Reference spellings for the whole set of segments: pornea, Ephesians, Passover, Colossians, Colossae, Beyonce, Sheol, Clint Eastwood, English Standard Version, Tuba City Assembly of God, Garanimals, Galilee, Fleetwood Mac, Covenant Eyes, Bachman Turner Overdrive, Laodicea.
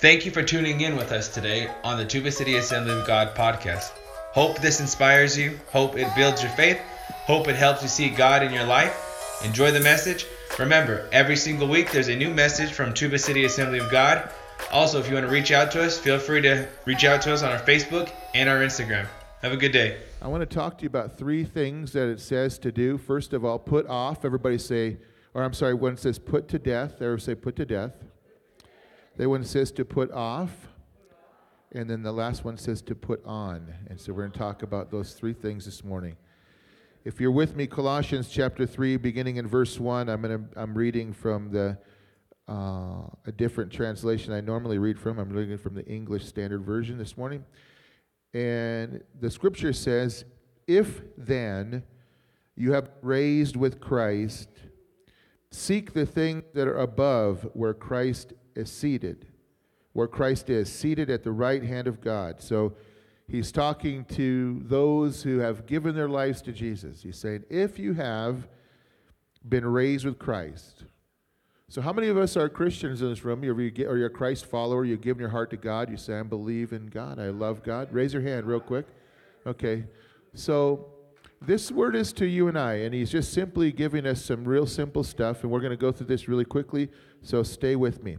Thank you for tuning in with us today on the Tuba City Assembly of God podcast. Hope this inspires you. Hope it builds your faith. Hope it helps you see God in your life. Enjoy the message. Remember, every single week there's a new message from Tuba City Assembly of God. Also, if you want to reach out to us, feel free to reach out to us on our Facebook and our Instagram. Have a good day. I want to talk to you about three things that it says to do. First of all, put off. Everybody say, one says put to death. Everybody say put to death. That one says to put off. And then the last one says to put on. And so we're going to talk about those three things this morning. If you're with me, Colossians chapter 3, beginning in verse 1, I'm reading from a different translation I normally read from. I'm reading from the English Standard Version this morning. And the scripture says, if then you have raised with Christ, seek the things that are above where Christ is seated at the right hand of God. So he's talking to those who have given their lives to Jesus. He's saying, if you have been raised with Christ. So how many of us are Christians in this room? Are you a Christ follower? You've given your heart to God. You say, I believe in God. I love God. Raise your hand real quick. Okay. So this word is to you and I, and he's just simply giving us some real simple stuff, and we're going to go through this really quickly, so stay with me.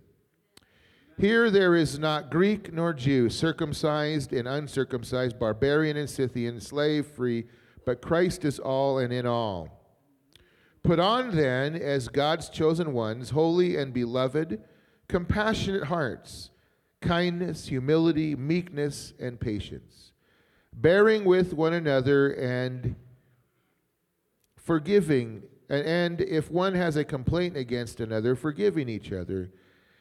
Here there is not Greek nor Jew, circumcised and uncircumcised, barbarian and Scythian, slave, free, but Christ is all and in all. Put on then, as God's chosen ones, holy and beloved, compassionate hearts, kindness, humility, meekness, and patience, bearing with one another and forgiving, and if one has a complaint against another, forgiving each other.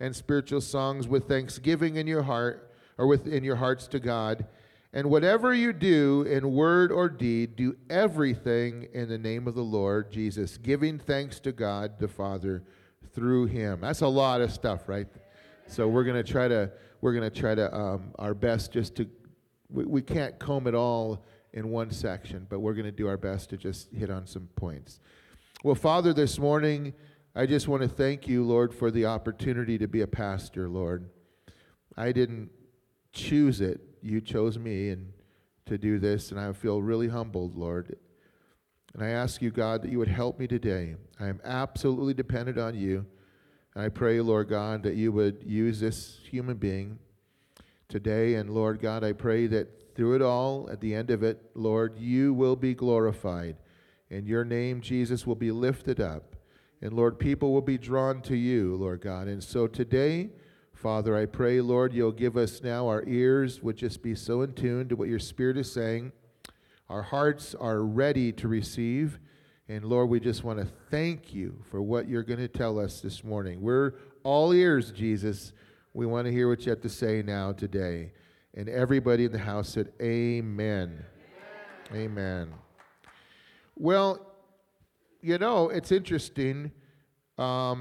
and spiritual songs with thanksgiving in your heart, or within your hearts to God. And whatever you do in word or deed, do everything in the name of the Lord Jesus, giving thanks to God the Father through him. That's a lot of stuff, right? So we're going to try to our best just to, we can't comb it all in one section, but we're going to do our best to just hit on some points. Well, Father, this morning, I just want to thank you, Lord, for the opportunity to be a pastor, Lord. I didn't choose it. You chose me and to do this, and I feel really humbled, Lord. And I ask you, God, that you would help me today. I am absolutely dependent on you. And I pray, Lord God, that you would use this human being today. And, Lord God, I pray that through it all, at the end of it, Lord, you will be glorified. And your name, Jesus, will be lifted up. And, Lord, people will be drawn to you, Lord God. And so today, Father, I pray, Lord, you'll give us now our ears would just be so in tune to what your Spirit is saying. Our hearts are ready to receive. And, Lord, we just want to thank you for what you're going to tell us this morning. We're all ears, Jesus. We want to hear what you have to say now today. And everybody in the house said, amen. Amen. Amen. Well, you know, it's interesting. Have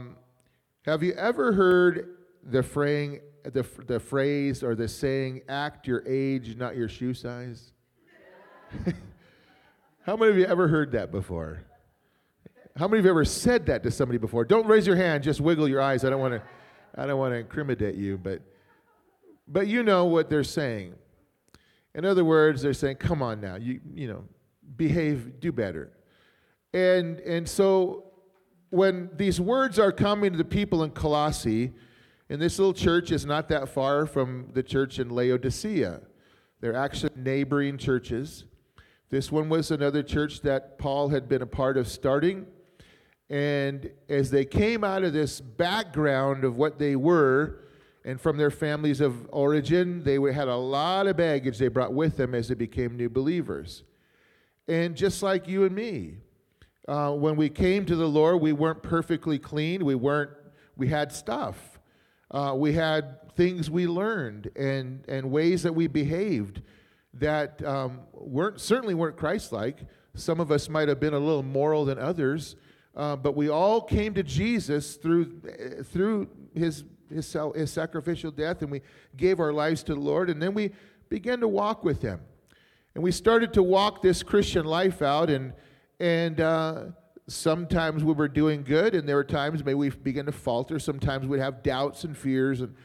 you ever heard the phrase, the phrase or the saying, act your age, not your shoe size? How many of you ever heard that before? How many of you ever said that to somebody before? Don't raise your hand, just wiggle your eyes. I don't want to incriminate you, but you know what they're saying. In other words, they're saying, come on now, you know, behave, do better. And so when these words are coming to the people in Colossae, and this little church is not that far from the church in Laodicea. They're actually neighboring churches. This one was another church that Paul had been a part of starting. And as they came out of this background of what they were, and from their families of origin, they had a lot of baggage they brought with them as they became new believers. And just like you and me, when we came to the Lord, we weren't perfectly clean. We had stuff. We had things we learned and ways that we behaved that certainly weren't Christ-like. Some of us might have been a little moral than others, but we all came to Jesus through his sacrificial death, and we gave our lives to the Lord, and then we began to walk with him. And we started to walk this Christian life out, and sometimes we were doing good, and there were times maybe we began to falter. Sometimes we'd have doubts and fears and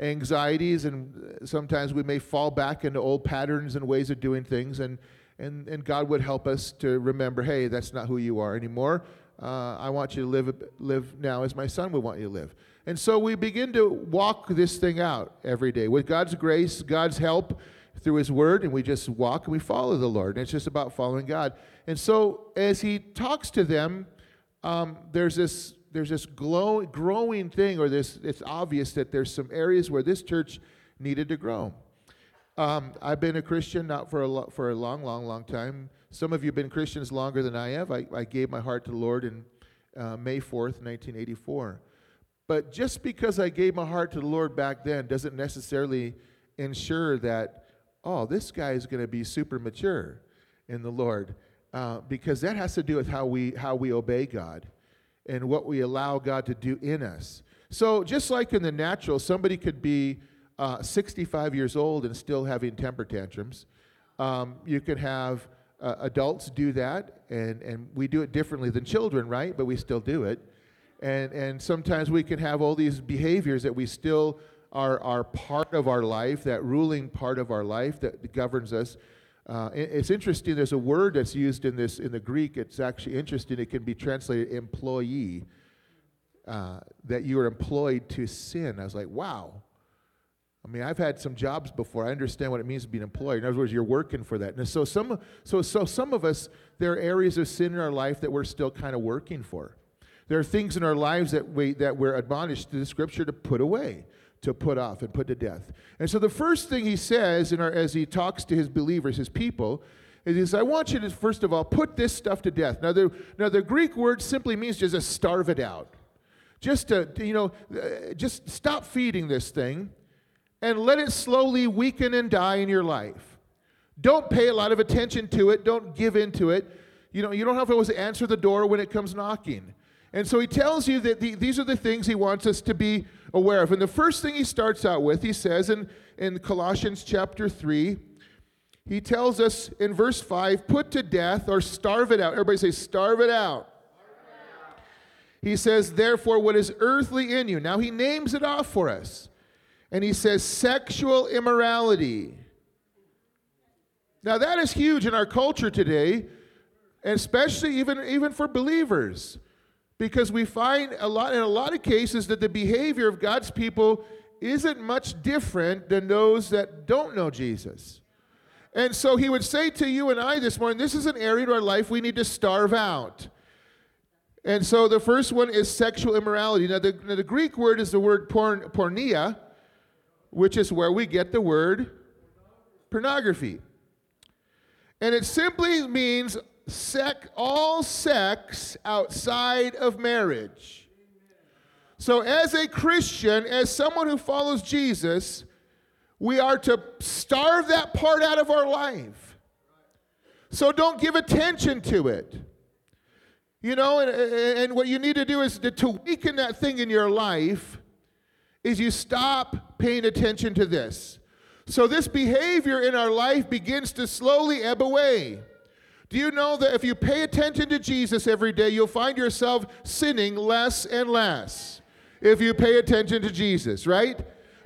anxieties, and sometimes we may fall back into old patterns and ways of doing things, and God would help us to remember, hey, that's not who you are anymore. I want you to live now as my son would want you to live. And so we begin to walk this thing out every day with God's grace, God's help through his word, and we just walk and we follow the Lord. And it's just about following God. And so as he talks to them, there's this growing thing, or this, it's obvious that there's some areas where this church needed to grow. I've been a Christian not for a long, long, long time. Some of you have been Christians longer than I have. I gave my heart to the Lord in May 4th, 1984. But just because I gave my heart to the Lord back then doesn't necessarily ensure that, oh, this guy is going to be super mature in the Lord, because that has to do with how we obey God and what we allow God to do in us. So just like in the natural, somebody could be 65 years old and still having temper tantrums. You could have adults do that, and we do it differently than children, right? But we still do it. And sometimes we can have all these behaviors that we still are part of our life, that ruling part of our life that governs us. It's interesting. There's a word that's used in the Greek. It's actually interesting. It can be translated employee, that you are employed to sin. I was like, wow. I mean, I've had some jobs before. I understand what it means to be an employee. In other words, you're working for that. And so some of us, there are areas of sin in our life that we're still kind of working for. There are things in our lives that we're admonished through the Scripture to put away, to put off, and put to death. And so the first thing he says as he talks to his believers, his people, is I want you to, first of all, put this stuff to death. Now the Greek word simply means just to starve it out. Just to, just stop feeding this thing and let it slowly weaken and die in your life. Don't pay a lot of attention to it. Don't give into it. You don't have to always answer the door when it comes knocking. And so he tells you that these are the things he wants us to be aware of. And the first thing he starts out with, he says in Colossians chapter 3, he tells us in verse 5, put to death or starve it out. Everybody say, starve it out. Starve it out. He says, therefore, what is earthly in you. Now he names it off for us. And he says, sexual immorality. Now that is huge in our culture today, and especially even for believers. Because we find in a lot of cases that the behavior of God's people isn't much different than those that don't know Jesus. And so he would say to you and I this morning, this is an area of our life we need to starve out. And so the first one is sexual immorality. Now the Greek word is the word pornea, which is where we get the word pornography. And it simply means all sex outside of marriage. So as a Christian, as someone who follows Jesus, we are to starve that part out of our life. So don't give attention to it. And what you need to do is to weaken that thing in your life is you stop paying attention to this. So this behavior in our life begins to slowly ebb away. Do you know that if you pay attention to Jesus every day, you'll find yourself sinning less and less if you pay attention to Jesus, right?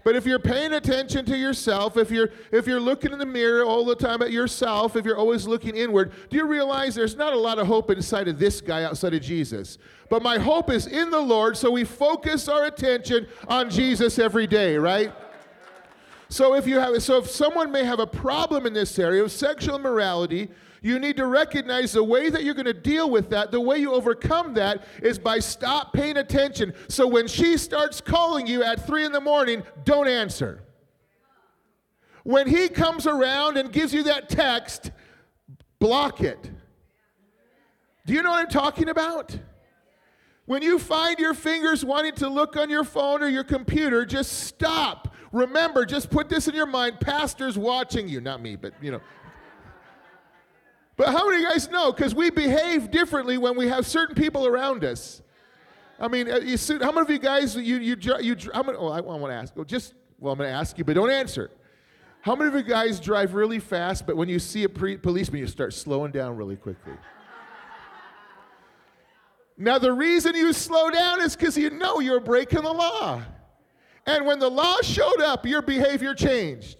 But if you're paying attention to yourself, if you're looking in the mirror all the time at yourself, if you're always looking inward, do you realize there's not a lot of hope inside of this guy outside of Jesus? But my hope is in the Lord, so we focus our attention on Jesus every day, right? So if someone may have a problem in this area of sexual immorality, you need to recognize the way that you're going to deal with that, the way you overcome that, is by stop paying attention. So when she starts calling you at 3 in the morning, don't answer. When he comes around and gives you that text, block it. Do you know what I'm talking about? When you find your fingers wanting to look on your phone or your computer, just stop. Remember, just put this in your mind, pastor's watching you. Not me, but you know. But how many of you guys know? Because we behave differently when we have certain people around us. I mean, how many of you guys, I'm going to ask you, but don't answer. How many of you guys drive really fast, but when you see a policeman, you start slowing down really quickly? Now, the reason you slow down is because you know you're breaking the law. And when the law showed up, your behavior changed.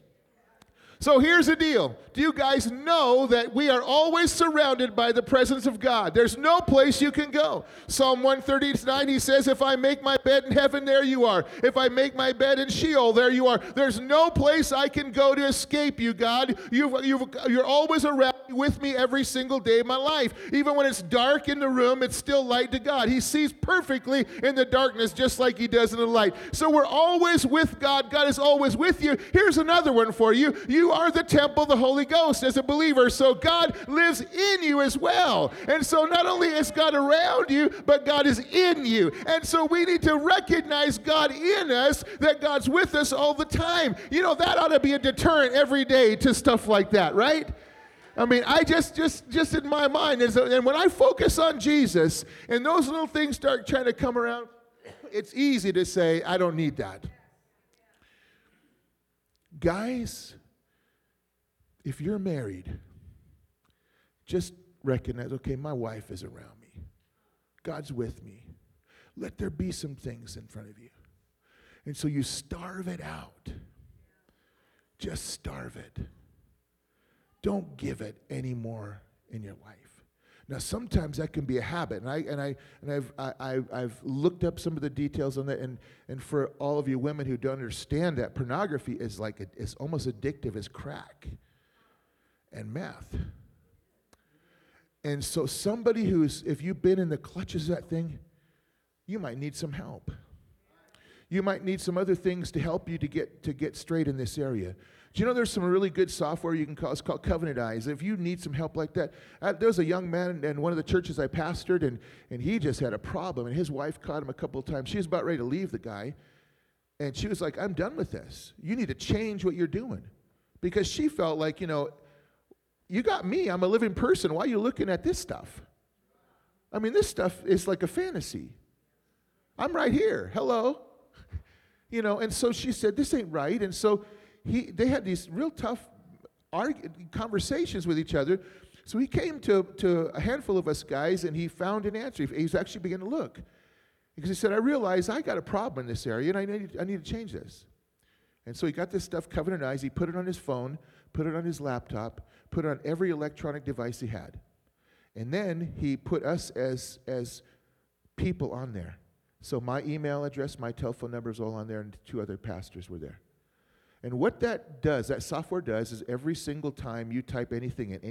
So here's the deal. Do you guys know that we are always surrounded by the presence of God? There's no place you can go. Psalm 139, he says, if I make my bed in heaven, there you are. If I make my bed in Sheol, there you are. There's no place I can go to escape you, God. You're always around with me every single day of my life. Even when it's dark in the room, it's still light to God. He sees perfectly in the darkness just like he does in the light. So we're always with God. God is always with you. Here's another one for you. You are the temple of the Holy Ghost as a believer, so God lives in you as well. And so not only is God around you, but God is in you. And so we need to recognize God in us, that God's with us all the time. You know, that ought to be a deterrent every day to stuff like that, right? I mean, I just in my mind, and when I focus on Jesus and those little things start trying to come around, it's easy to say, I don't need that. Guys, if you're married, just recognize, okay, my wife is around me. God's with me. Let there be some things in front of you. And so you starve it out. Just starve it. Don't give it any more in your life. Now, sometimes that can be a habit, and I've looked up some of the details on that. And for all of you women who don't understand that, pornography is it's almost addictive as crack and meth. And so, somebody if you've been in the clutches of that thing, you might need some help. You might need some other things to help you to get straight in this area. Do you know there's some really good software you can call? It's called Covenant Eyes. If you need some help like that, there was a young man in one of the churches I pastored, and he just had a problem, and his wife caught him a couple of times. She was about ready to leave the guy, and she was like, I'm done with this. You need to change what you're doing. Because she felt like, you know, you got me. I'm a living person. Why are you looking at this stuff? I mean, this stuff is like a fantasy. I'm right here. Hello. You know, and so she said, this ain't right. And so they had these real tough conversations with each other. So he came to a handful of us guys, and he found an answer. He was actually beginning to look. Because he said, I realize I got a problem in this area, and I need to change this. And so he got this stuff, Covenant Eyes. He put it on his phone, put it on his laptop, put it on every electronic device he had. And then he put us as people on there. So my email address, my telephone number is all on there, and 2 other pastors were there. And what that software does, is every single time you type anything in,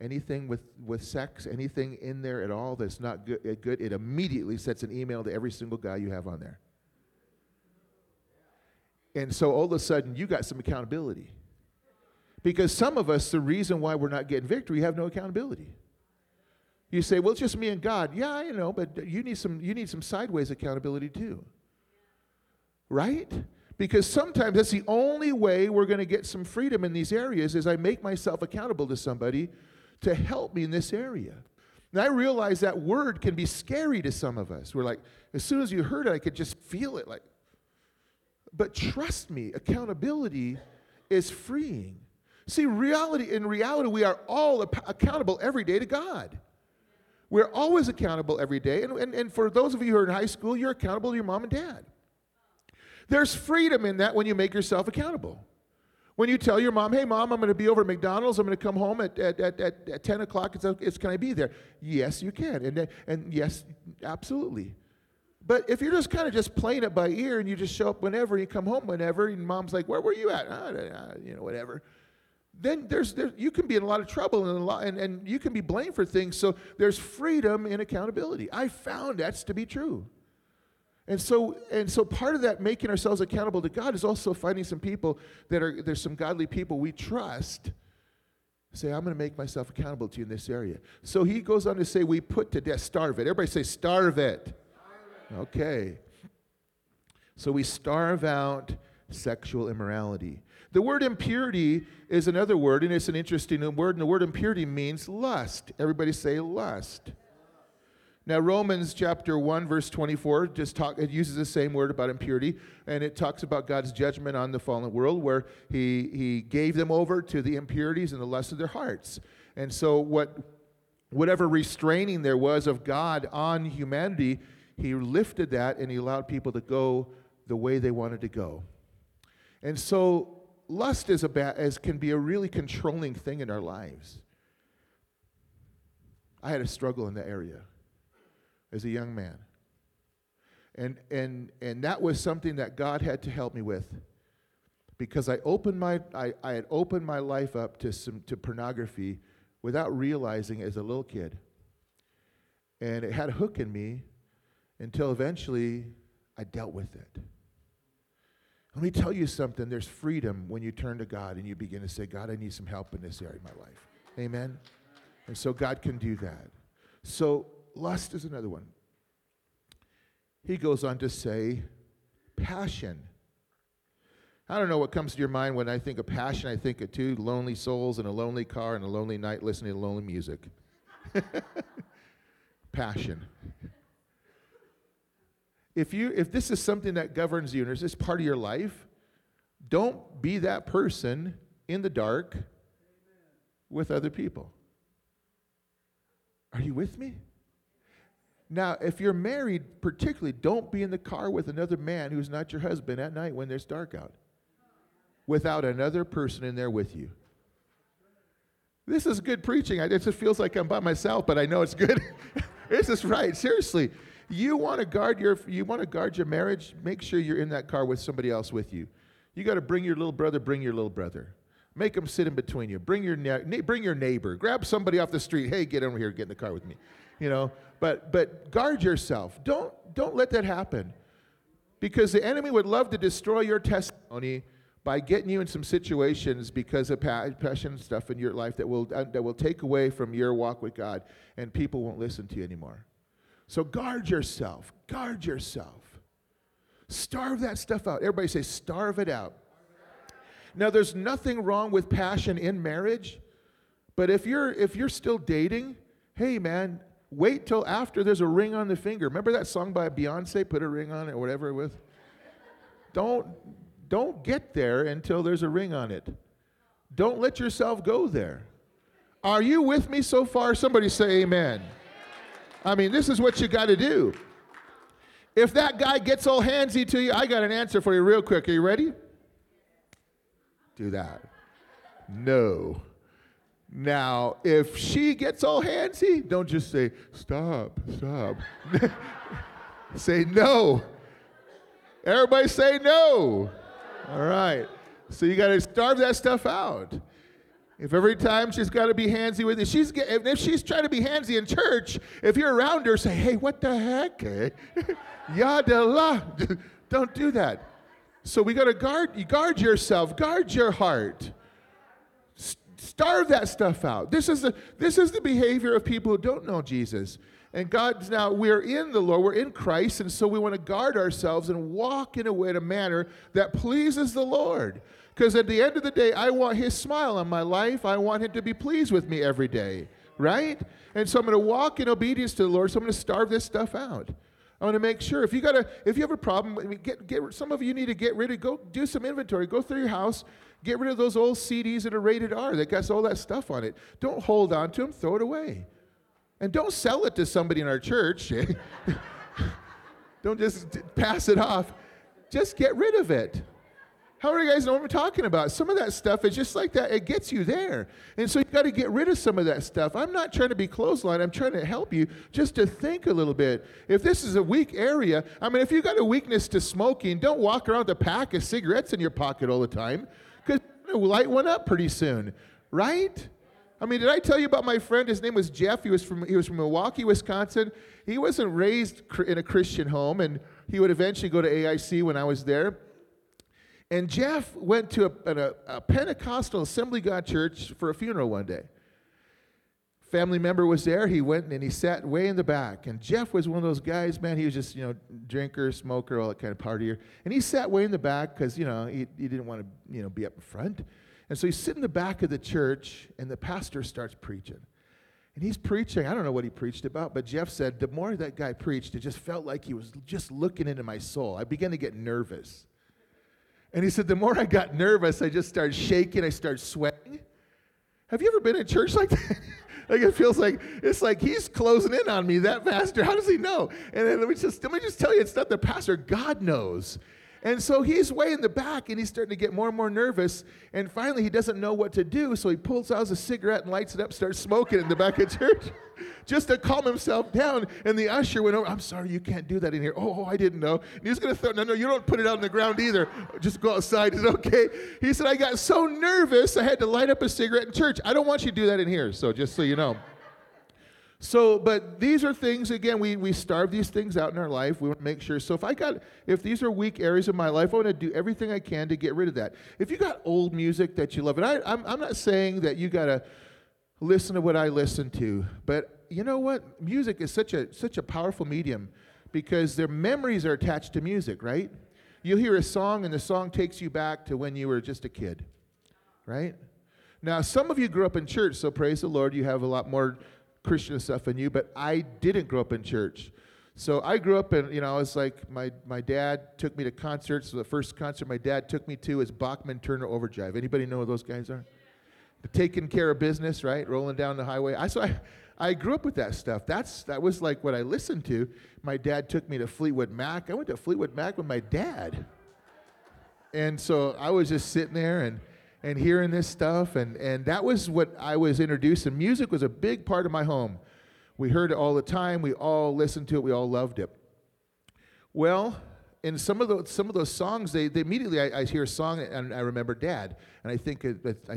anything with sex, anything in there at all that's not good, it immediately sends an email to every single guy you have on there. And so all of a sudden, you got some accountability. Because some of us, the reason why we're not getting victory, we have no accountability. You say, well, it's just me and God. Yeah, I know, but you need some sideways accountability too. Right? Because sometimes that's the only way we're going to get some freedom in these areas, is I make myself accountable to somebody to help me in this area. And I realize that word can be scary to some of us. We're like, as soon as you heard it, I could just feel it. Like, But trust me, accountability is freeing. See, in reality, we are all accountable every day to God. We're always accountable every day. And for those of you who are in high school, you're accountable to your mom and dad. There's freedom in that when you make yourself accountable. When you tell your mom, hey, Mom, I'm going to be over at McDonald's. I'm going to come home at 10 o'clock. Can I be there? Yes, you can. And yes, absolutely. But if you're just kind of just playing it by ear and you just show up whenever, you come home whenever, and Mom's like, where were you at? Whatever. Then you can be in a lot of trouble and you can be blamed for things. So there's freedom in accountability. I found that's to be true. And so part of that making ourselves accountable to God is also finding some people there's some godly people we trust. Say, I'm going to make myself accountable to you in this area. So he goes on to say, we put to death, starve it. Everybody say, starve it. Starve it. Okay. So we starve out sexual immorality. The word impurity is another word, and it's an interesting word, and the word impurity means lust. Everybody say lust. Now, Romans chapter 1, verse 24, it uses the same word about impurity, and it talks about God's judgment on the fallen world, where he gave them over to the impurities and the lust of their hearts. And so whatever restraining there was of God on humanity, he lifted that, and he allowed people to go the way they wanted to go. And so lust can be a really controlling thing in our lives. I had a struggle in that area as a young man. And that was something that God had to help me with, because I had opened my life up to pornography without realizing it as a little kid. And it had a hook in me until eventually I dealt with it. Let me tell you something, there's freedom when you turn to God and you begin to say, God, I need some help in this area of my life. Amen? And so God can do that. So lust is another one. He goes on to say passion. I don't know what comes to your mind when I think of passion. I think of two lonely souls in a lonely car and a lonely night listening to lonely music. Passion. If this is something that governs you and is this part of your life, don't be that person in the dark with other people. Are you with me? Now, if you're married, particularly, don't be in the car with another man who's not your husband at night when it's dark out, without another person in there with you. This is good preaching. It just feels like I'm by myself, but I know it's good. This is right. Seriously, you want to guard your marriage. Make sure you're in that car with somebody else with you. You got to bring your little brother. Make them sit in between you. Bring your neighbor. Grab somebody off the street. Hey, get over here. Get in the car with me. But guard yourself. Don't let that happen, because the enemy would love to destroy your testimony by getting you in some situations because of passion and stuff in your life that will take away from your walk with God, and people won't listen to you anymore. So guard yourself. Guard yourself. Starve that stuff out. Everybody say, starve it out. Now, there's nothing wrong with passion in marriage, but if you're still dating, hey, man, wait till after there's a ring on the finger. Remember that song by Beyonce, Put a Ring on It, or whatever it was? Don't get there until there's a ring on it. Don't let yourself go there. Are you with me so far? Somebody say amen. I mean, this is what you got to do. If that guy gets all handsy to you, I got an answer for you real quick. Are you ready? Do that. No. Now, if she gets all handsy, don't just say, stop. Say no. Everybody say no. All right. So you got to starve that stuff out. If every time she's got to be handsy with you, if she's trying to be handsy in church, if you're around her, say, hey, what the heck? Yadala. Don't do that. So we got to guard yourself, guard your heart. Starve that stuff out. This is the behavior of people who don't know Jesus. And God's now, we're in the Lord, we're in Christ, and so we want to guard ourselves and walk in a manner that pleases the Lord. Because at the end of the day, I want his smile on my life. I want him to be pleased with me every day, right? And so I'm going to walk in obedience to the Lord, so I'm going to starve this stuff out. I want to make sure. If you have a problem, I mean, some of you need to get rid of. Go do some inventory. Go through your house. Get rid of those old CDs that are rated R that got all that stuff on it. Don't hold on to them. Throw it away, and don't sell it to somebody in our church. Don't just pass it off. Just get rid of it. How many of you guys know what I'm talking about? Some of that stuff is just like that. It gets you there. And so you've got to get rid of some of that stuff. I'm not trying to be clothesline. I'm trying to help you just to think a little bit. If this is a weak area, I mean, if you've got a weakness to smoking, don't walk around with a pack of cigarettes in your pocket all the time, because you're going to light one up pretty soon, right? I mean, did I tell you about my friend? His name was Jeff. He was from Milwaukee, Wisconsin. He wasn't raised in a Christian home, and he would eventually go to AIC when I was there. And Jeff went to a Pentecostal Assembly of God church for a funeral one day. Family member was there. He went and he sat way in the back. And Jeff was one of those guys, man, he was just, drinker, smoker, all that kind of partier. And he sat way in the back because, he didn't want to, be up in front. And so he's sitting in the back of the church, and the pastor starts preaching. And he's preaching. I don't know what he preached about, but Jeff said, the more that guy preached, it just felt like he was just looking into my soul. I began to get nervous. And he said, the more I got nervous, I just started shaking. I started sweating. Have you ever been in church like that? Like it feels like, it's like he's closing in on me, that pastor. How does he know? And then let me just tell you, it's not the pastor. God knows. And so he's way in the back, and he's starting to get more and more nervous. And finally, he doesn't know what to do, so he pulls out a cigarette and lights it up, starts smoking in the back of church just to calm himself down. And the usher went over, I'm sorry, you can't do that in here. Oh, I didn't know. And he was going to throw, no, you don't put it out on the ground either. Just go outside. It's okay. He said, I got so nervous, I had to light up a cigarette in church. I don't want you to do that in here, so just so you know. So, but these are things, again, we starve these things out in our life. We want to make sure. So if these are weak areas of my life, I want to do everything I can to get rid of that. If you got old music that you love, and I'm not saying that you got to listen to what I listen to, but you know what? Music is such a powerful medium because their memories are attached to music, right? You'll hear a song, and the song takes you back to when you were just a kid, right? Now, some of you grew up in church, so praise the Lord, you have a lot more Christian stuff in you, but I didn't grow up in church. So I grew up in, I was like, my dad took me to concerts. So the first concert my dad took me to is Bachman Turner Overdrive. Anybody know who those guys are? But taking care of business, right? Rolling down the highway. So I grew up with that stuff. That was like what I listened to. My dad took me to Fleetwood Mac. I went to Fleetwood Mac with my dad. And so I was just sitting there and hearing this stuff, and that was what I was introduced, and music was a big part of my home. We heard it all the time, we all listened to it, we all loved it. Well, in some of those songs, they immediately, I hear a song, and I remember Dad, and I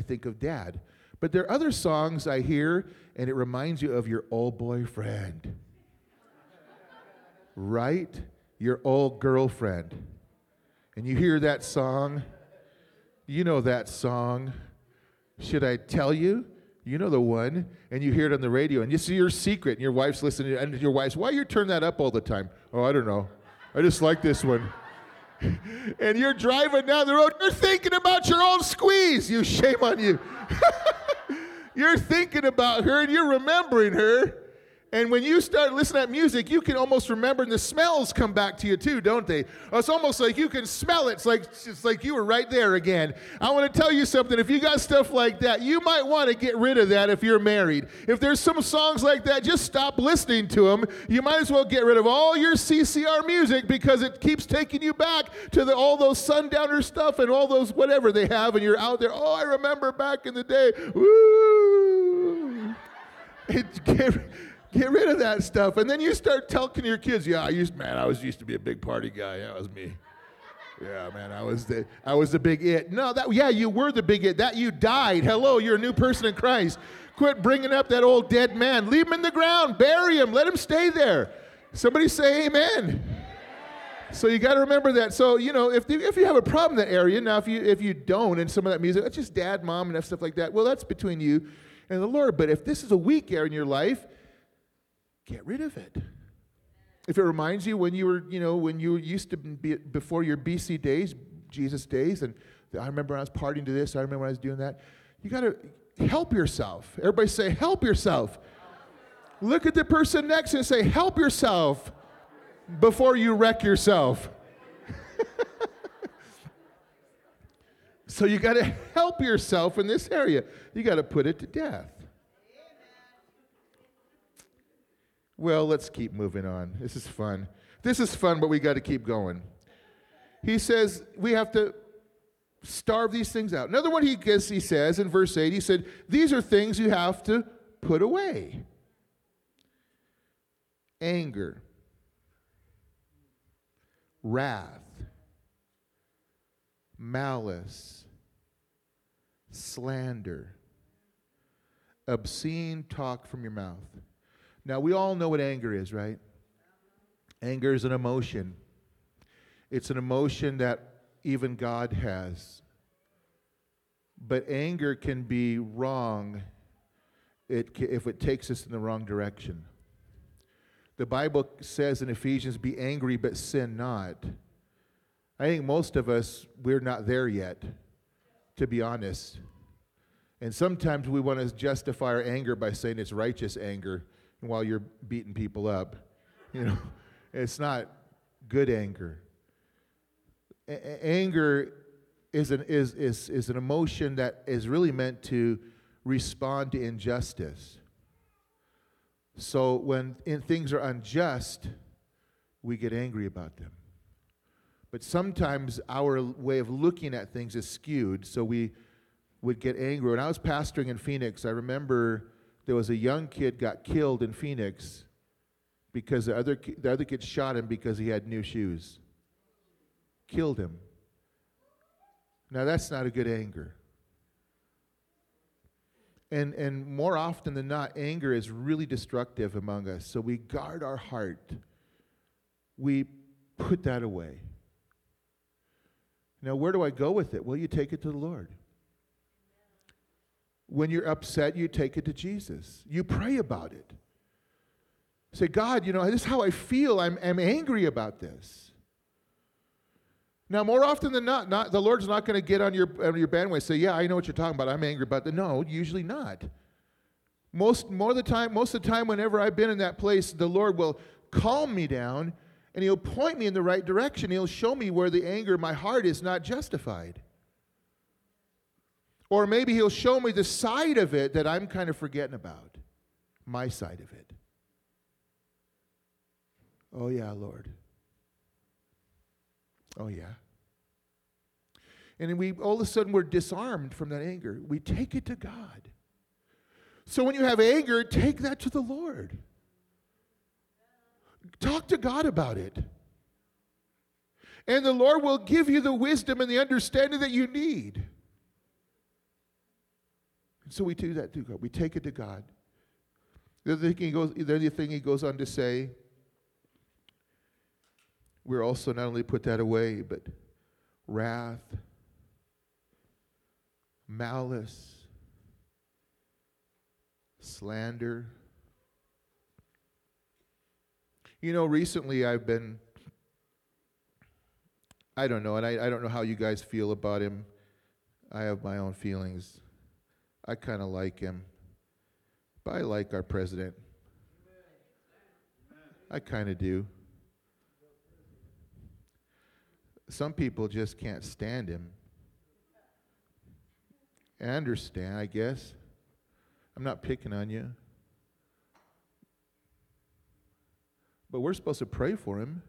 think of Dad. But there are other songs I hear, and it reminds you of your old boyfriend, right? Your old girlfriend. And you hear that song. You know that song, Should I Tell You? You know the one, and you hear it on the radio, and you see your secret, and your wife's listening, and your wife's, why you turn that up all the time? Oh, I don't know. I just like this one. And you're driving down the road, you're thinking about your own squeeze. You, shame on you. You're thinking about her, and you're remembering her. And when you start listening to that music, you can almost remember, and the smells come back to you too, don't they? It's almost like you can smell it. It's like you were right there again. I want to tell you something. If you got stuff like that, you might want to get rid of that if you're married. If there's some songs like that, just stop listening to them. You might as well get rid of all your CCR music because it keeps taking you back to all those sundowner stuff and all those whatever they have, and you're out there, oh, I remember back in the day. Woo! Get rid of that stuff. And then you start talking to your kids, yeah, I used to be a big party guy. Yeah, that was me. Yeah, man, I was the big it. No, you were the big it. That you died. Hello, you're a new person in Christ. Quit bringing up that old dead man. Leave him in the ground. Bury him. Let him stay there. Somebody say amen. So you got to remember that. So, if you have a problem in that area, now if you don't, and some of that music, that's just dad, mom, and stuff like that. Well, that's between you and the Lord. But if this is a weak area in your life, get rid of it. If it reminds you when you were, when you used to be before your BC days, Jesus days, and I remember when I was partying to this, I remember when I was doing that. You got to help yourself. Everybody say, help yourself. Look at the person next and say, help yourself. before you wreck yourself. So you got to help yourself in this area. You got to put it to death. Well, let's keep moving on. This is fun. This is fun, but we got to keep going. He says we have to starve these things out. Another one he says in verse 8, he said, these are things you have to put away. Anger, wrath, malice, slander, obscene talk from your mouth. Now, we all know what anger is, right? Anger is an emotion. It's an emotion that even God has. But anger can be wrong if it takes us in the wrong direction. The Bible says in Ephesians, be angry but sin not. I think most of us, we're not there yet, to be honest. And sometimes we want to justify our anger by saying it's righteous anger while you're beating people up. You know, it's not good anger. Anger is an emotion that is really meant to respond to injustice. So when things are unjust, we get angry about them. But sometimes our way of looking at things is skewed, so we would get angry. When I was pastoring in Phoenix, I remember there was a young kid got killed in Phoenix because the other kid shot him because he had new shoes. Killed him. Now that's not a good anger. And more often than not, anger is really destructive among us. So we guard our heart. We put that away. Now, where do I go with it? Well, you take it to the Lord. When you're upset, you take it to Jesus. You pray about it. Say, God, you know, this is how I feel. I'm angry about this. Now, more often than not the Lord's not going to get on your bandwagon and say, yeah, I know what you're talking about. I'm angry about that. No, usually not. Most of the time, whenever I've been in that place, the Lord will calm me down, and He'll point me in the right direction. He'll show me where the anger in my heart is not justified. Or maybe He'll show me the side of it that I'm kind of forgetting about. My side of it. Oh, yeah, Lord. Oh, yeah. And then all of a sudden, we're disarmed from that anger. We take it to God. So when you have anger, take that to the Lord. Talk to God about it. And the Lord will give you the wisdom and the understanding that you need. And so we do that to God. We take it to God. The other thing he goes on to say, we're also not only put that away, but wrath, malice, slander. You know, recently I've been, I don't know, and I don't know how you guys feel about him. I have my own feelings. I kind of like him. But I like our president. I kind of do. Some people just can't stand him. I understand, I guess. I'm not picking on you. But we're supposed to pray for him.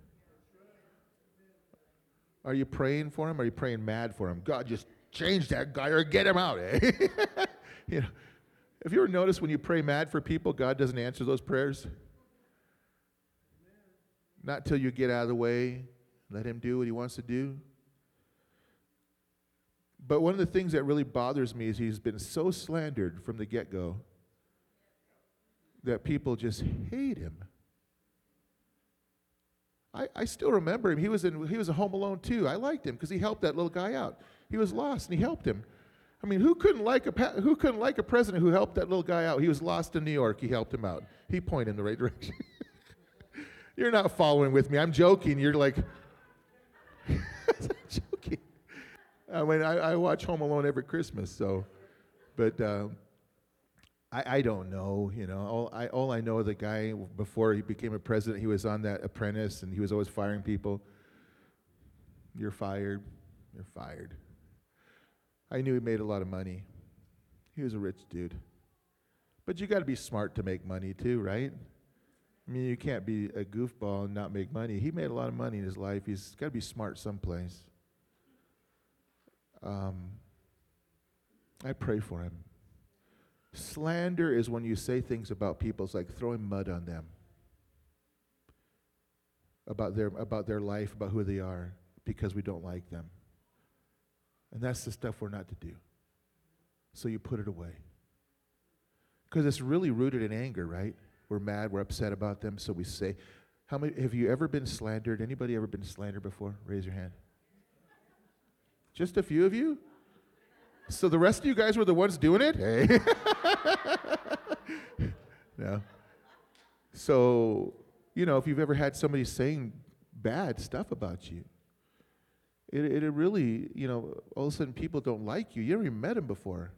Are you praying for him? Or are you praying mad for him? God, just change that guy or get him out. Eh? You know, have you ever noticed when you pray mad for people, God doesn't answer those prayers? Not till you get out of the way, let him do what he wants to do. But one of the things that really bothers me is he's been so slandered from the get-go that people just hate him. I still remember him. He was in Home Alone too. I liked him because he helped that little guy out. He was lost and he helped him. I mean, who couldn't like a president who helped that little guy out? He was lost in New York. He helped him out. He pointed in the right direction. You're not following with me. I'm joking. You're like, I'm joking. I mean, I watch Home Alone every Christmas. So, but I don't know, you know. All I know, the guy, before he became a president, he was on that Apprentice, and he was always firing people. You're fired. You're fired. I knew he made a lot of money. He was a rich dude. But you got to be smart to make money too, right? I mean, you can't be a goofball and not make money. He made a lot of money in his life. He's got to be smart someplace. I pray for him. Slander is when you say things about people. It's like throwing mud on them about their life, about who they are, because we don't like them. And that's the stuff we're not to do. So you put it away. Because it's really rooted in anger, right? We're mad, we're upset about them, so we say, how many have you ever been slandered? Anybody ever been slandered before? Raise your hand. Just a few of you? So the rest of you guys were the ones doing it? Hey. No. So, you know, if you've ever had somebody saying bad stuff about you, it really, you know, all of a sudden people don't like you. You never even met them before.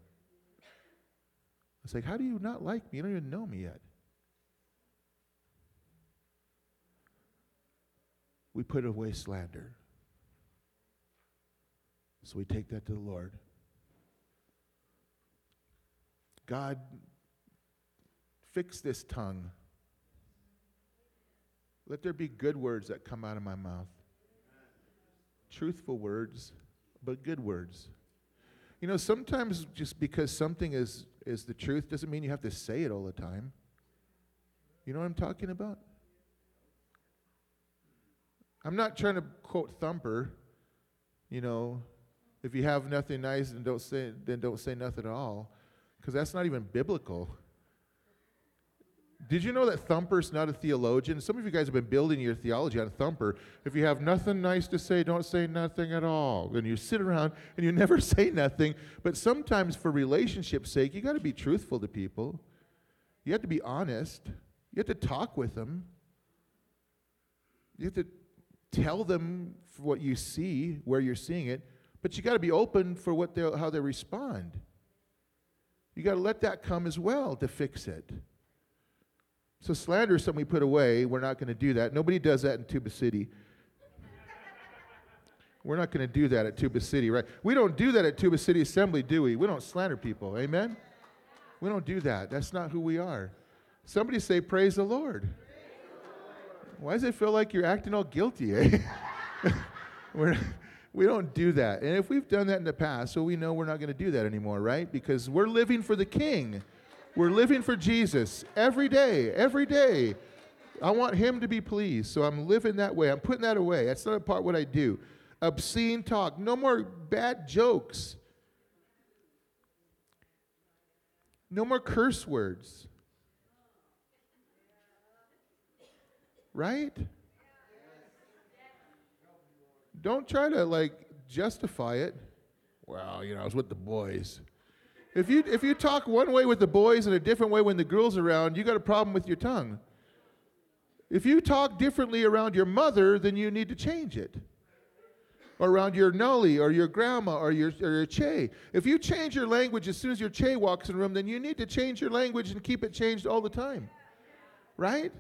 It's like, how do you not like me? You don't even know me yet. We put away slander. So we take that to the Lord. God, fix this tongue. Let there be good words that come out of my mouth. Truthful words, but good words. You know, sometimes just because something is the truth doesn't mean you have to say it all the time. You know what I'm talking about? I'm not trying to quote Thumper, you know, if you have nothing nice then don't say nothing at all, because that's not even biblical. Did you know that Thumper's not a theologian? Some of you guys have been building your theology on Thumper. If you have nothing nice to say, don't say nothing at all. And you sit around and you never say nothing. But sometimes for relationship's sake, you got to be truthful to people. You have to be honest. You have to talk with them. You have to tell them what you see, where you're seeing it. But you got to be open for how they respond. You got to let that come as well to fix it. So slander is something we put away. We're not going to do that. Nobody does that in Tuba City. We're not going to do that at Tuba City, right? We don't do that at Tuba City Assembly, do we? We don't slander people. Amen? We don't do that. That's not who we are. Somebody say, praise the Lord. Praise the Lord. Why does it feel like you're acting all guilty, eh? We don't do that. And if we've done that in the past, so we know we're not going to do that anymore, right? Because we're living for the King. We're living for Jesus every day, every day. I want him to be pleased, so I'm living that way. I'm putting that away. That's not a part of what I do. Obscene talk. No more bad jokes. No more curse words. Right? Don't try to, justify it. Well, you know, I was with the boys. If you talk one way with the boys and a different way when the girls are around, you got a problem with your tongue. If you talk differently around your mother, then you need to change it. Or around your nollie or your grandma or your che. If you change your language as soon as your che walks in the room, then you need to change your language and keep it changed all the time. Right?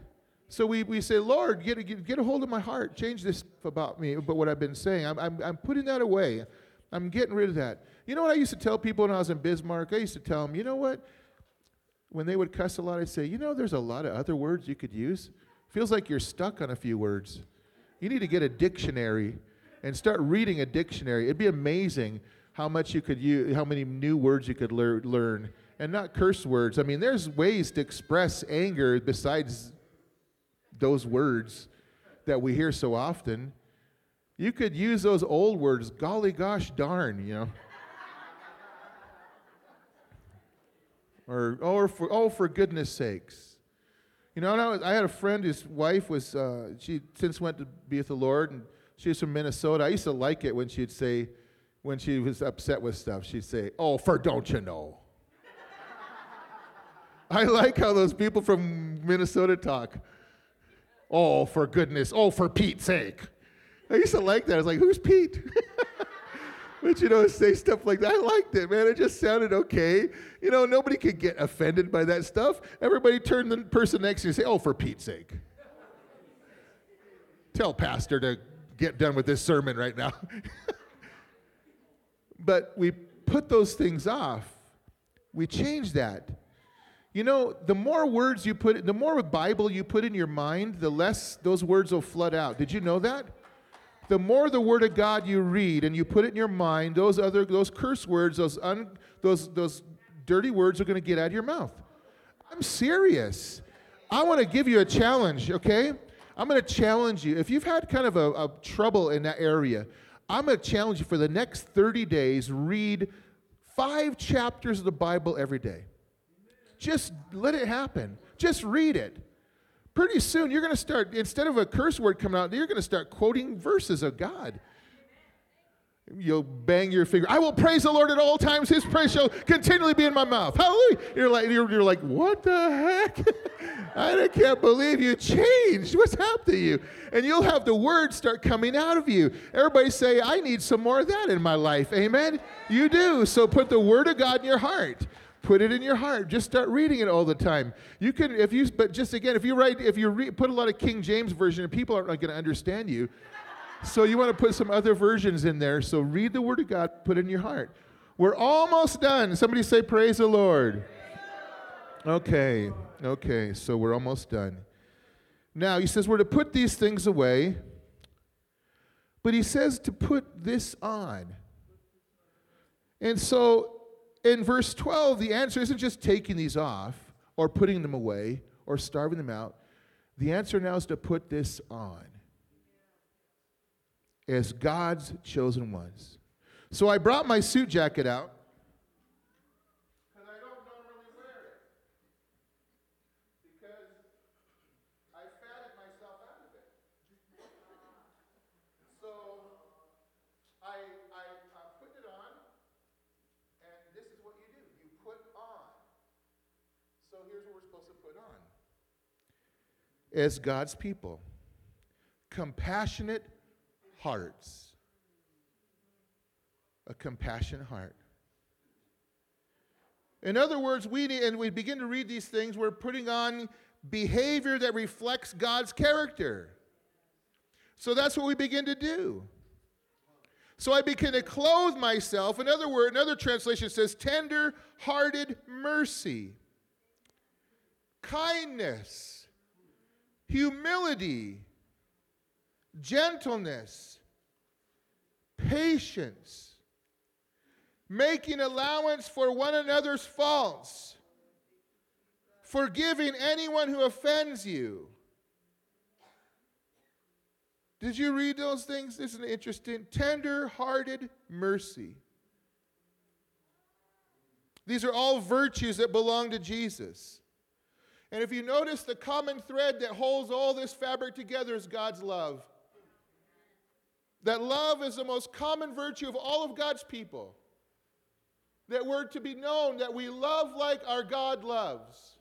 So we say, Lord, get a hold of my heart. Change this about me, about what I've been saying. I'm putting that away. I'm getting rid of that. You know what I used to tell people when I was in Bismarck? I used to tell them, you know what? When they would cuss a lot, I'd say, you know, there's a lot of other words you could use. Feels like you're stuck on a few words. You need to get a dictionary and start reading a dictionary. It'd be amazing how much you could use, how many new words you could learn, and not curse words. I mean, there's ways to express anger besides those words that we hear so often. You could use those old words, golly gosh darn, you know. Or for goodness sakes. You know, I had a friend whose wife was, she since went to be with the Lord, and she was from Minnesota. I used to like it when she'd say, when she was upset with stuff, she'd say, oh, for don't you know. I like how those people from Minnesota talk. Oh, for goodness, oh, for Pete's sake. I used to like that. I was like, who's Pete? But, say stuff like that. I liked it, man. It just sounded okay. Nobody could get offended by that stuff. Everybody turned the person next to you and say, oh, for Pete's sake. Tell pastor to get done with this sermon right now. But we put those things off. We change that. The more words you put, the more Bible you put in your mind, the less those words will flood out. Did you know that? The more the Word of God you read and you put it in your mind, those curse words, those dirty words are going to get out of your mouth. I'm serious. I want to give you a challenge, okay? I'm going to challenge you. If you've had kind of a trouble in that area, I'm going to challenge you for the next 30 days, read 5 chapters of the Bible every day. Just let it happen. Just read it. Pretty soon, you're going to start, instead of a curse word coming out, you're going to start quoting verses of God. You'll bang your finger. I will praise the Lord at all times. His praise shall continually be in my mouth. Hallelujah. You're like, what the heck? I can't believe you changed. What's happened to you? And you'll have the words start coming out of you. Everybody say, I need some more of that in my life. Amen? You do. So put the Word of God in your heart. Put it in your heart. Just start reading it all the time. You can, put a lot of King James Version, people aren't going to understand you. So you want to put some other versions in there. So read the Word of God, put it in your heart. We're almost done. Somebody say, praise the Lord. Okay, so we're almost done. Now, he says we're to put these things away, but he says to put this on. And so, in verse 12, the answer isn't just taking these off or putting them away or starving them out. The answer now is to put this on as God's chosen ones. So I brought my suit jacket out because I don't normally wear it because I fatted myself out of it. So I put it on. And this is what you do. You put on. So here's what we're supposed to put on. As God's people, compassionate hearts. A compassionate heart. In other words, we begin to read these things, we're putting on behavior that reflects God's character. So that's what we begin to do. So I begin to clothe myself. Another translation says, tender-hearted mercy, kindness, humility, gentleness, patience, making allowance for one another's faults, forgiving anyone who offends you. Did you read those things? This is interesting. Tender-hearted mercy. These are all virtues that belong to Jesus. And if you notice, the common thread that holds all this fabric together is God's love. That love is the most common virtue of all of God's people. That we're to be known that we love like our God loves.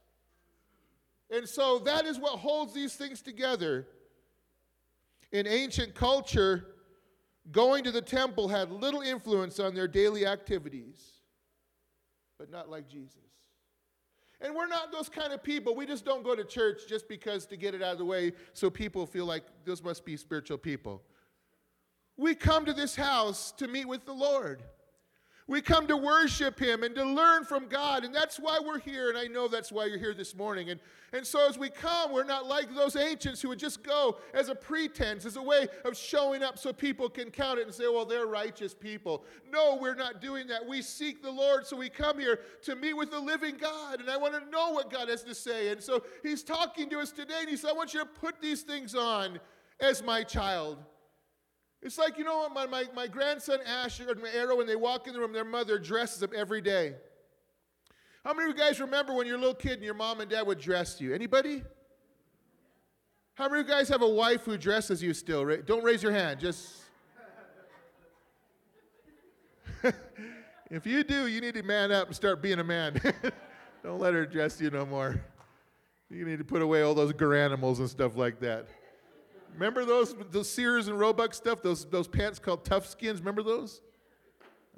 And so that is what holds these things together. In ancient culture, going to the temple had little influence on their daily activities, but not like Jesus. And we're not those kind of people. We just don't go to church just because to get it out of the way so people feel like this must be spiritual people. We come to this house to meet with the Lord. We come to worship Him and to learn from God, and that's why we're here, and I know that's why you're here this morning. And so as we come, we're not like those ancients who would just go as a pretense, as a way of showing up so people can count it and say, well, they're righteous people. No, we're not doing that. We seek the Lord, so we come here to meet with the living God, and I want to know what God has to say. And so He's talking to us today, and He said, I want you to put these things on as my child. It's like, my grandson Asher and Arrow, when they walk in the room, their mother dresses them every day. How many of you guys remember when you were a little kid and your mom and dad would dress you? Anybody? How many of you guys have a wife who dresses you still? Don't raise your hand. Just if you do, you need to man up and start being a man. Don't let her dress you no more. You need to put away all those garanimals and stuff like that. Remember those Sears and Roebuck stuff, those pants called Tough Skins? Remember those?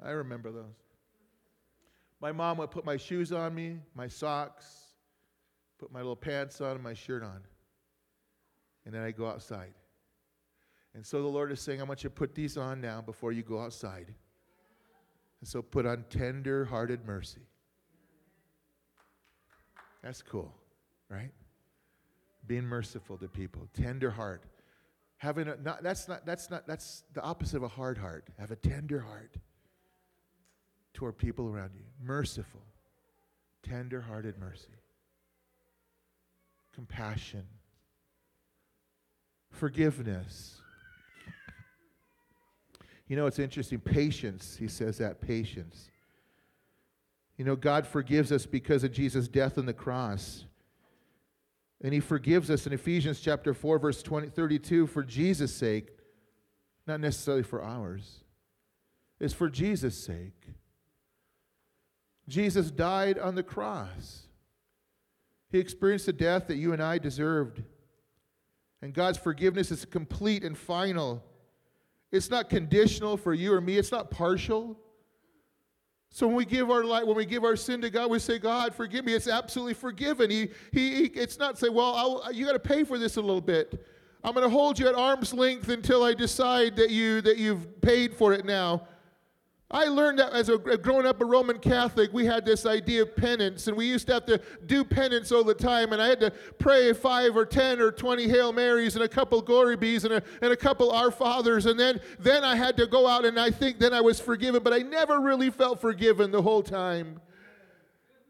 I remember those. My mom would put my shoes on me, my socks, put my little pants on and my shirt on. And then I'd go outside. And so the Lord is saying, I want you to put these on now before you go outside. And so put on tender-hearted mercy. That's cool, right? Being merciful to people, tender heart. Having a, not, that's the opposite of a hard heart. Have a tender heart toward people around you. Merciful, tender-hearted mercy. Compassion. Forgiveness. You know, it's interesting. Patience, he says that, patience. You know, God forgives us because of Jesus' death on the cross. And he forgives us in Ephesians chapter 4, verse 32, for Jesus' sake, not necessarily for ours. It's for Jesus' sake. Jesus died on the cross. He experienced the death that you and I deserved. And God's forgiveness is complete and final. It's not conditional for you or me. It's not partial. So when we give our life, when we give our sin to God, we say, God, forgive me. It's absolutely forgiven. It's not say, well, you got to pay for this a little bit. I'm going to hold you at arm's length until I decide that you've paid for it now. I learned that as a growing up a Roman Catholic, we had this idea of penance, and we used to have to do penance all the time, and I had to pray 5 or 10 or 20 Hail Marys and a couple Glory Bees and a couple Our Fathers, and then I had to go out, and I think then I was forgiven, but I never really felt forgiven the whole time.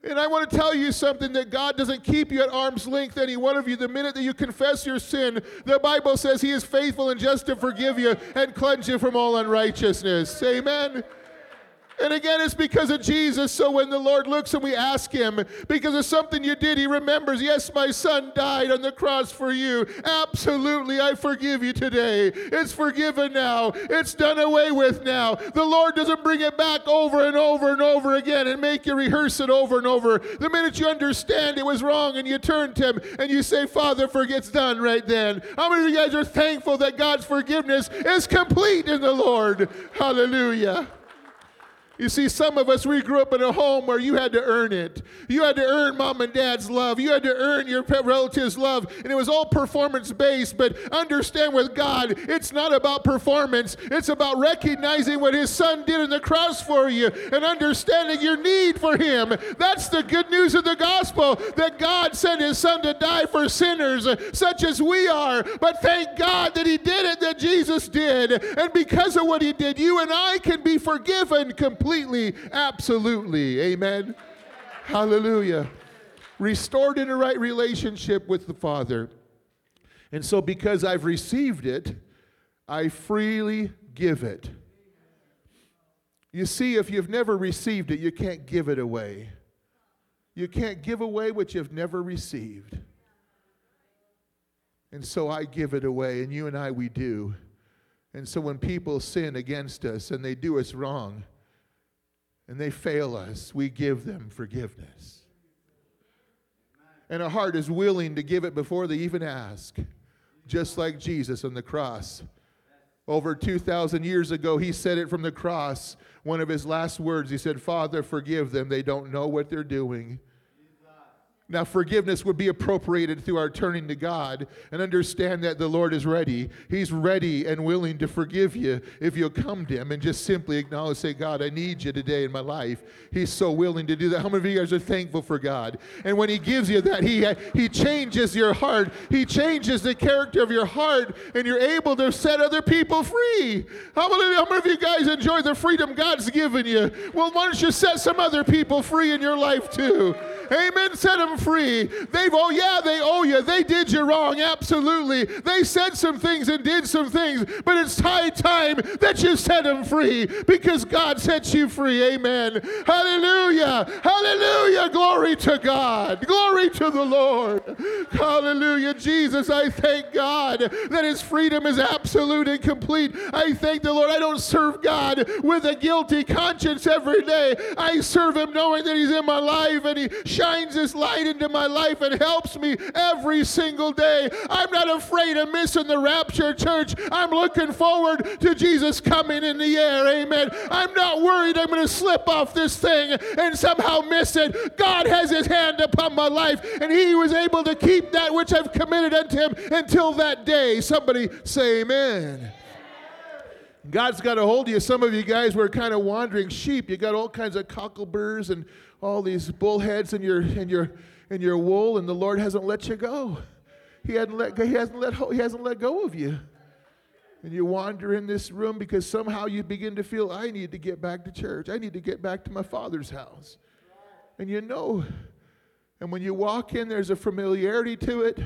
And I want to tell you something, that God doesn't keep you at arm's length, any one of you. The minute that you confess your sin, the Bible says he is faithful and just to forgive you and cleanse you from all unrighteousness. Amen? And again, it's because of Jesus. So when the Lord looks and we ask him, because of something you did, he remembers, yes, my son died on the cross for you. Absolutely, I forgive you today. It's forgiven now. It's done away with now. The Lord doesn't bring it back over and over and over again and make you rehearse it over and over. The minute you understand it was wrong and you turn to him and you say, Father, forgets done right then. How many of you guys are thankful that God's forgiveness is complete in the Lord? Hallelujah. You see, some of us, we grew up in a home where you had to earn it. You had to earn mom and dad's love. You had to earn your relatives' love. And it was all performance-based. But understand with God, it's not about performance. It's about recognizing what his son did on the cross for you and understanding your need for him. That's the good news of the gospel, that God sent his son to die for sinners such as we are. But thank God that he did it, that Jesus did. And because of what he did, you and I can be forgiven completely. Absolutely. Amen. Hallelujah. Restored in a right relationship with the Father. And so because I've received it, I freely give it. You see, if you've never received it, you can't give it away. You can't give away what you've never received. And so I give it away, and you and I, we do. And so when people sin against us and they do us wrong, and they fail us, we give them forgiveness. And a heart is willing to give it before they even ask, just like Jesus on the cross. Over 2,000 years ago, he said it from the cross. One of his last words, he said, Father, forgive them. They don't know what they're doing. Now, forgiveness would be appropriated through our turning to God and understand that the Lord is ready. He's ready and willing to forgive you if you'll come to him and just simply acknowledge, say, God, I need you today in my life. He's so willing to do that. How many of you guys are thankful for God? And when he gives you that, he changes your heart. He changes the character of your heart, and you're able to set other people free. How many of you guys enjoy the freedom God's given you? Well, why don't you set some other people free in your life too? Amen. Set them free. They owe you. They did you wrong. Absolutely. They said some things and did some things, but it's high time that you set them free because God sets you free. Amen. Hallelujah. Hallelujah. Glory to God. Glory to the Lord. Hallelujah. Jesus, I thank God that his freedom is absolute and complete. I thank the Lord. I don't serve God with a guilty conscience every day. I serve him knowing that he's in my life and he shines his light into my life and helps me every single day. I'm not afraid of missing the rapture, church. I'm looking forward to Jesus coming in the air, amen. I'm not worried I'm going to slip off this thing and somehow miss it. God has his hand upon my life, and he was able to keep that which I've committed unto him until that day. Somebody say amen. God's got a hold of you. Some of you guys were kind of wandering sheep. You got all kinds of cockleburs and all these bullheads in your wool, and the Lord hasn't let you go. He hasn't let go of you. And you wander in this room because somehow you begin to feel, I need to get back to church. I need to get back to my Father's house. And you know, and when you walk in, there's a familiarity to it,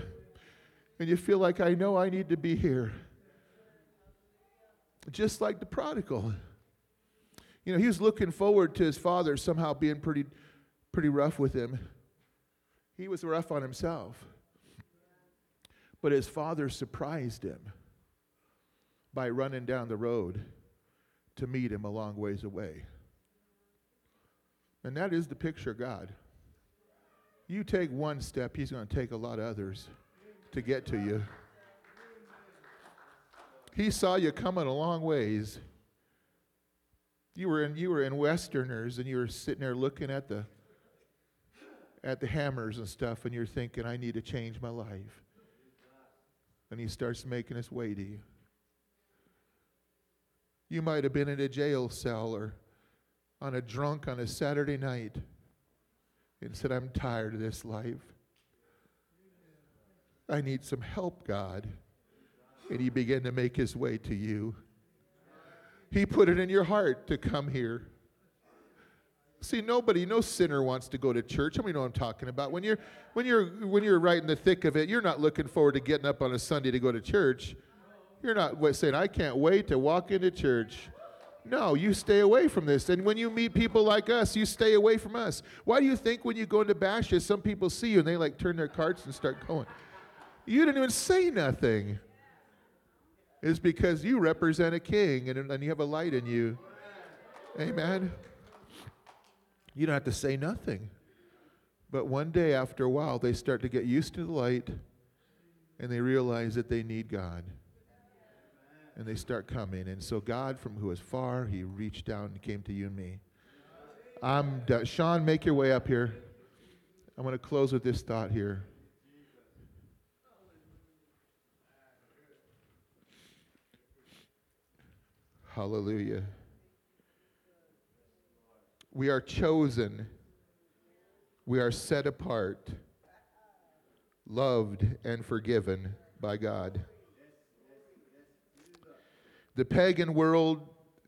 and you feel like, I know I need to be here. Just like the prodigal. You know, he was looking forward to his father somehow being pretty rough with him. He was rough on himself. But his father surprised him by running down the road to meet him a long ways away. And that is the picture of God. You take one step, he's going to take a lot of others to get to you. He saw you coming a long ways. You were in Westerners, and you were sitting there looking at the hammers and stuff, and you're thinking, I need to change my life. And he starts making his way to you. You might have been in a jail cell or on a drunk on a Saturday night and said, I'm tired of this life. I need some help, God. And he began to make his way to you. He put it in your heart to come here. See, no sinner wants to go to church. How many know what I'm talking about? When you're right in the thick of it, you're not looking forward to getting up on a Sunday to go to church. You're not saying, I can't wait to walk into church. No, you stay away from this. And when you meet people like us, you stay away from us. Why do you think when you go into bashes, some people see you and they like turn their carts and start going? You didn't even say nothing. Is because you represent a king and you have a light in you. Amen. You don't have to say nothing. But one day after a while, they start to get used to the light and they realize that they need God. And they start coming. And so God, from who is far, he reached down and came to you and me. I'm done. Sean, make your way up here. I'm going to close with this thought here. Hallelujah. We are chosen. We are set apart, loved, and forgiven by God. The pagan world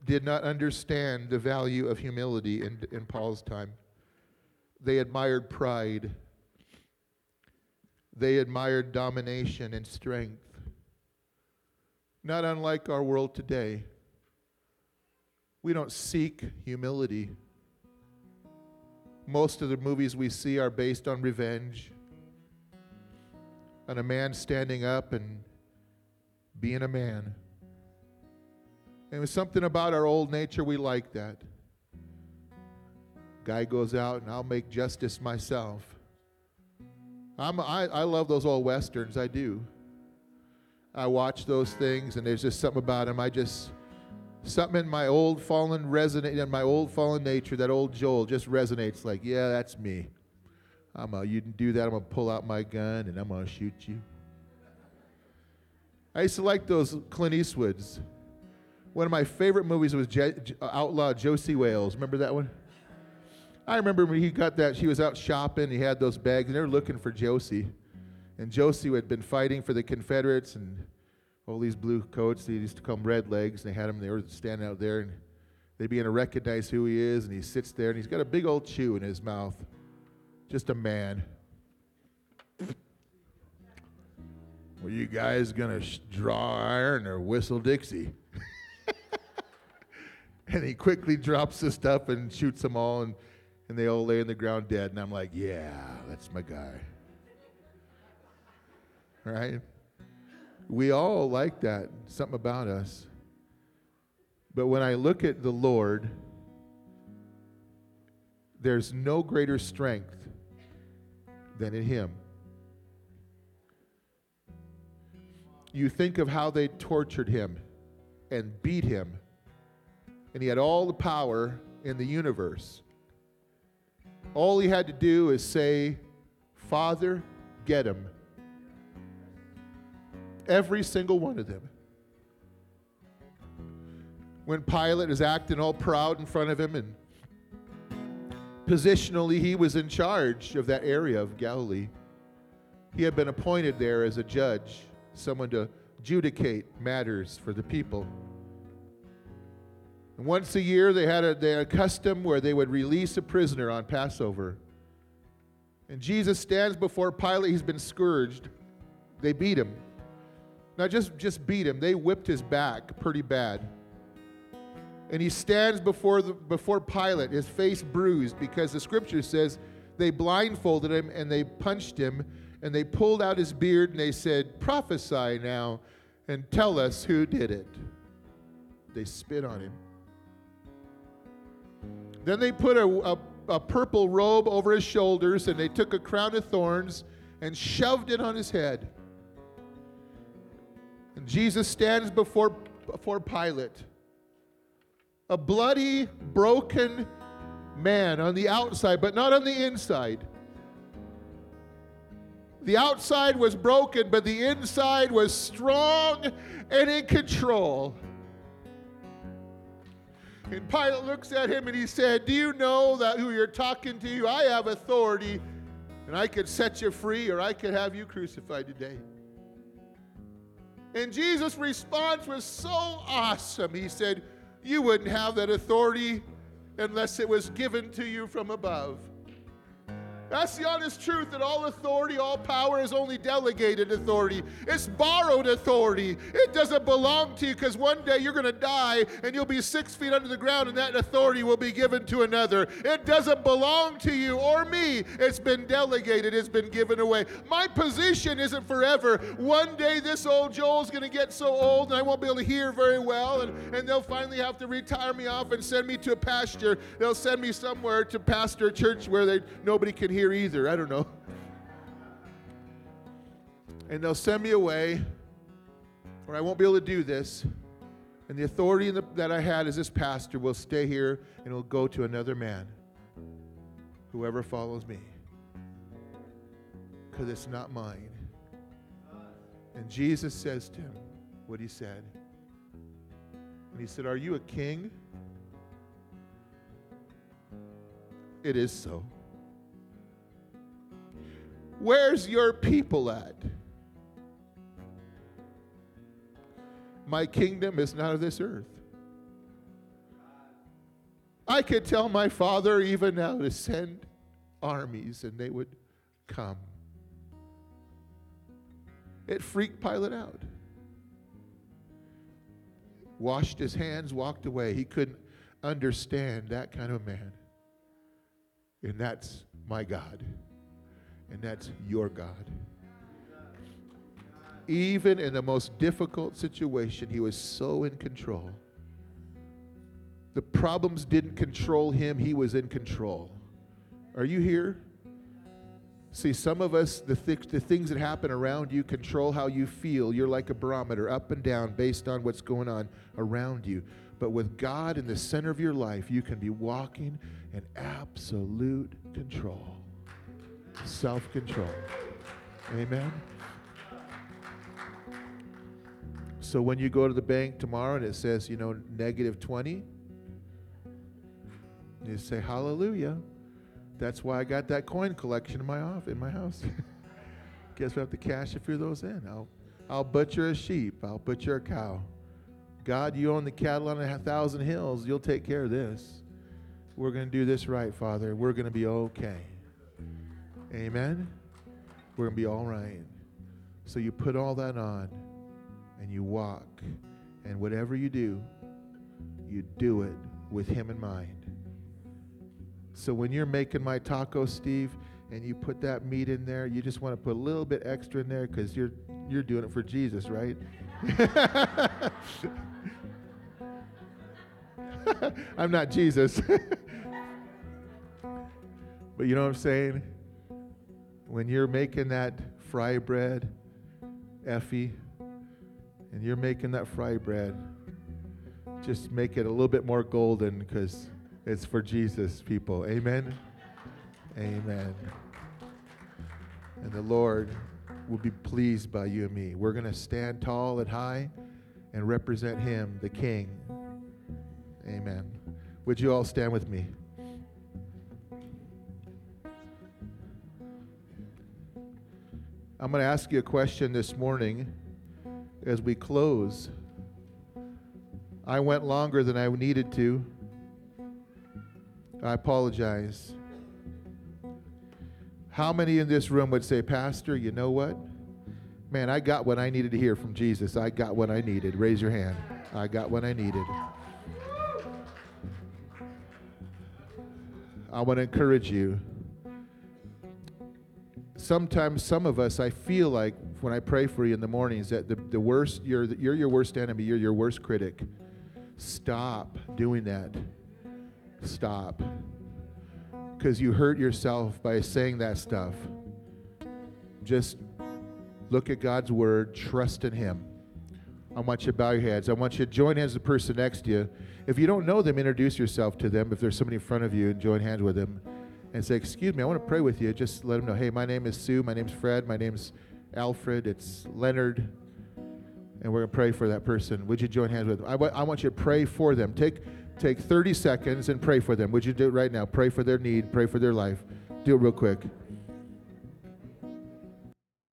did not understand the value of humility in Paul's time. They admired pride. They admired domination and strength. Not unlike our world today. We don't seek humility. Most of the movies we see are based on revenge, on a man standing up and being a man. And with something about our old nature, we like that. Guy goes out and I'll make justice myself. I love those old Westerns, I do. I watch those things and there's just something about them, something in my old fallen nature, that old Joel just resonates like, yeah, that's me. You can do that, I'm going to pull out my gun and I'm going to shoot you. I used to like those Clint Eastwoods. One of my favorite movies was Outlaw Josey Wales. Remember that one? I remember when he got that, she was out shopping, he had those bags, and they were looking for Josie. And Josie had been fighting for the Confederates and all these blue coats, they used to call them red legs, and they were standing out there, and they began to recognize who he is, and he sits there, and he's got a big old chew in his mouth. Just a man. Were you guys going to draw iron or whistle Dixie? And he quickly drops the stuff and shoots them all, and they all lay on the ground dead, and I'm like, yeah, that's my guy. All right? We all like that, something about us. But when I look at the Lord, there's no greater strength than in him. You think of how they tortured him and beat him, and he had all the power in the universe. All he had to do is say, Father, get him. Every single one of them. When Pilate is acting all proud in front of him, and positionally he was in charge of that area of Galilee. He had been appointed there as a judge, someone to adjudicate matters for the people. And once a year they had a custom where they would release a prisoner on Passover. And Jesus stands before Pilate. He's been scourged. They beat him. Not just beat him. They whipped his back pretty bad. And he stands before Pilate, his face bruised, because the scripture says they blindfolded him and they punched him and they pulled out his beard and they said, prophesy now and tell us who did it. They spit on him. Then they put a purple robe over his shoulders and they took a crown of thorns and shoved it on his head. And Jesus stands before Pilate. A bloody, broken man on the outside, but not on the inside. The outside was broken, but the inside was strong and in control. And Pilate looks at him and he said, do you know that who you're talking to? I have authority, and I could set you free, or I could have you crucified today. And Jesus' response was so awesome. He said, you wouldn't have that authority unless it was given to you from above. That's the honest truth, that all authority, all power is only delegated authority. It's borrowed authority. It doesn't belong to you, because one day you're going to die and you'll be 6 feet under the ground and that authority will be given to another. It doesn't belong to you or me. It's been delegated. It's been given away. My position isn't forever. One day this old Joel's going to get so old and I won't be able to hear very well, and they'll finally have to retire me off and send me to a pasture. They'll send me somewhere to pastor a church where nobody can hear here either, I don't know. And they'll send me away, or I won't be able to do this. And the authority that I had as this pastor will stay here and will go to another man, whoever follows me, because it's not mine. And Jesus says to him what he said. And he said, are you a king? It is so. Where's your people at? My kingdom is not of this earth. I could tell my father even now to send armies and they would come. It freaked Pilate out. Washed his hands, walked away. He couldn't understand that kind of man. And that's my God. And that's your God. Even in the most difficult situation, he was so in control. The problems didn't control him. He was in control. Are you here? See, some of us, the things that happen around you control how you feel. You're like a barometer, up and down, based on what's going on around you. But with God in the center of your life, you can be walking in absolute control. Self-control. Amen. So when you go to the bank tomorrow and it says, -20, you say, hallelujah. That's why I got that coin collection in my house. Guess we have to cash a few of those in. I'll butcher a sheep. I'll butcher a cow. God, you own the cattle on 1,000 hills. You'll take care of this. We're going to do this right, Father. We're going to be okay. Amen? We're going to be all right. So you put all that on, and you walk. And whatever you do it with him in mind. So when you're making my taco, Steve, and you put that meat in there, you just want to put a little bit extra in there because you're doing it for Jesus, right? I'm not Jesus. But you know what I'm saying? when you're making that fry bread, Effie, and you're making that fry bread, just make it a little bit more golden, because it's for Jesus, people. Amen? Amen. And the Lord will be pleased by you and me. We're going to stand tall and high and represent Him, the King. Amen. Would you all stand with me? I'm going to ask you a question this morning as we close. I went longer than I needed to. I apologize. How many in this room would say, Pastor, you know what? Man, I got what I needed to hear from Jesus. I got what I needed. Raise your hand. I got what I needed. I want to encourage you. Sometimes some of us, I feel like when I pray for you in the mornings that the worst, you're your worst enemy, you're your worst critic. Stop doing that. Stop. Because you hurt yourself by saying that stuff. Just look at God's word, trust in Him. I want you to bow your heads. I want you to join hands with the person next to you. If you don't know them, introduce yourself to them. If there's somebody in front of you, and join hands with them. And say, excuse me, I want to pray with you. Just let them know, hey, my name is Sue, my name's Fred, my name's Alfred, it's Leonard, and we're going to pray for that person. Would you join hands with them? I want you to pray for them. Take 30 seconds and pray for them. Would you do it right now? Pray for their need, pray for their life. Do it real quick.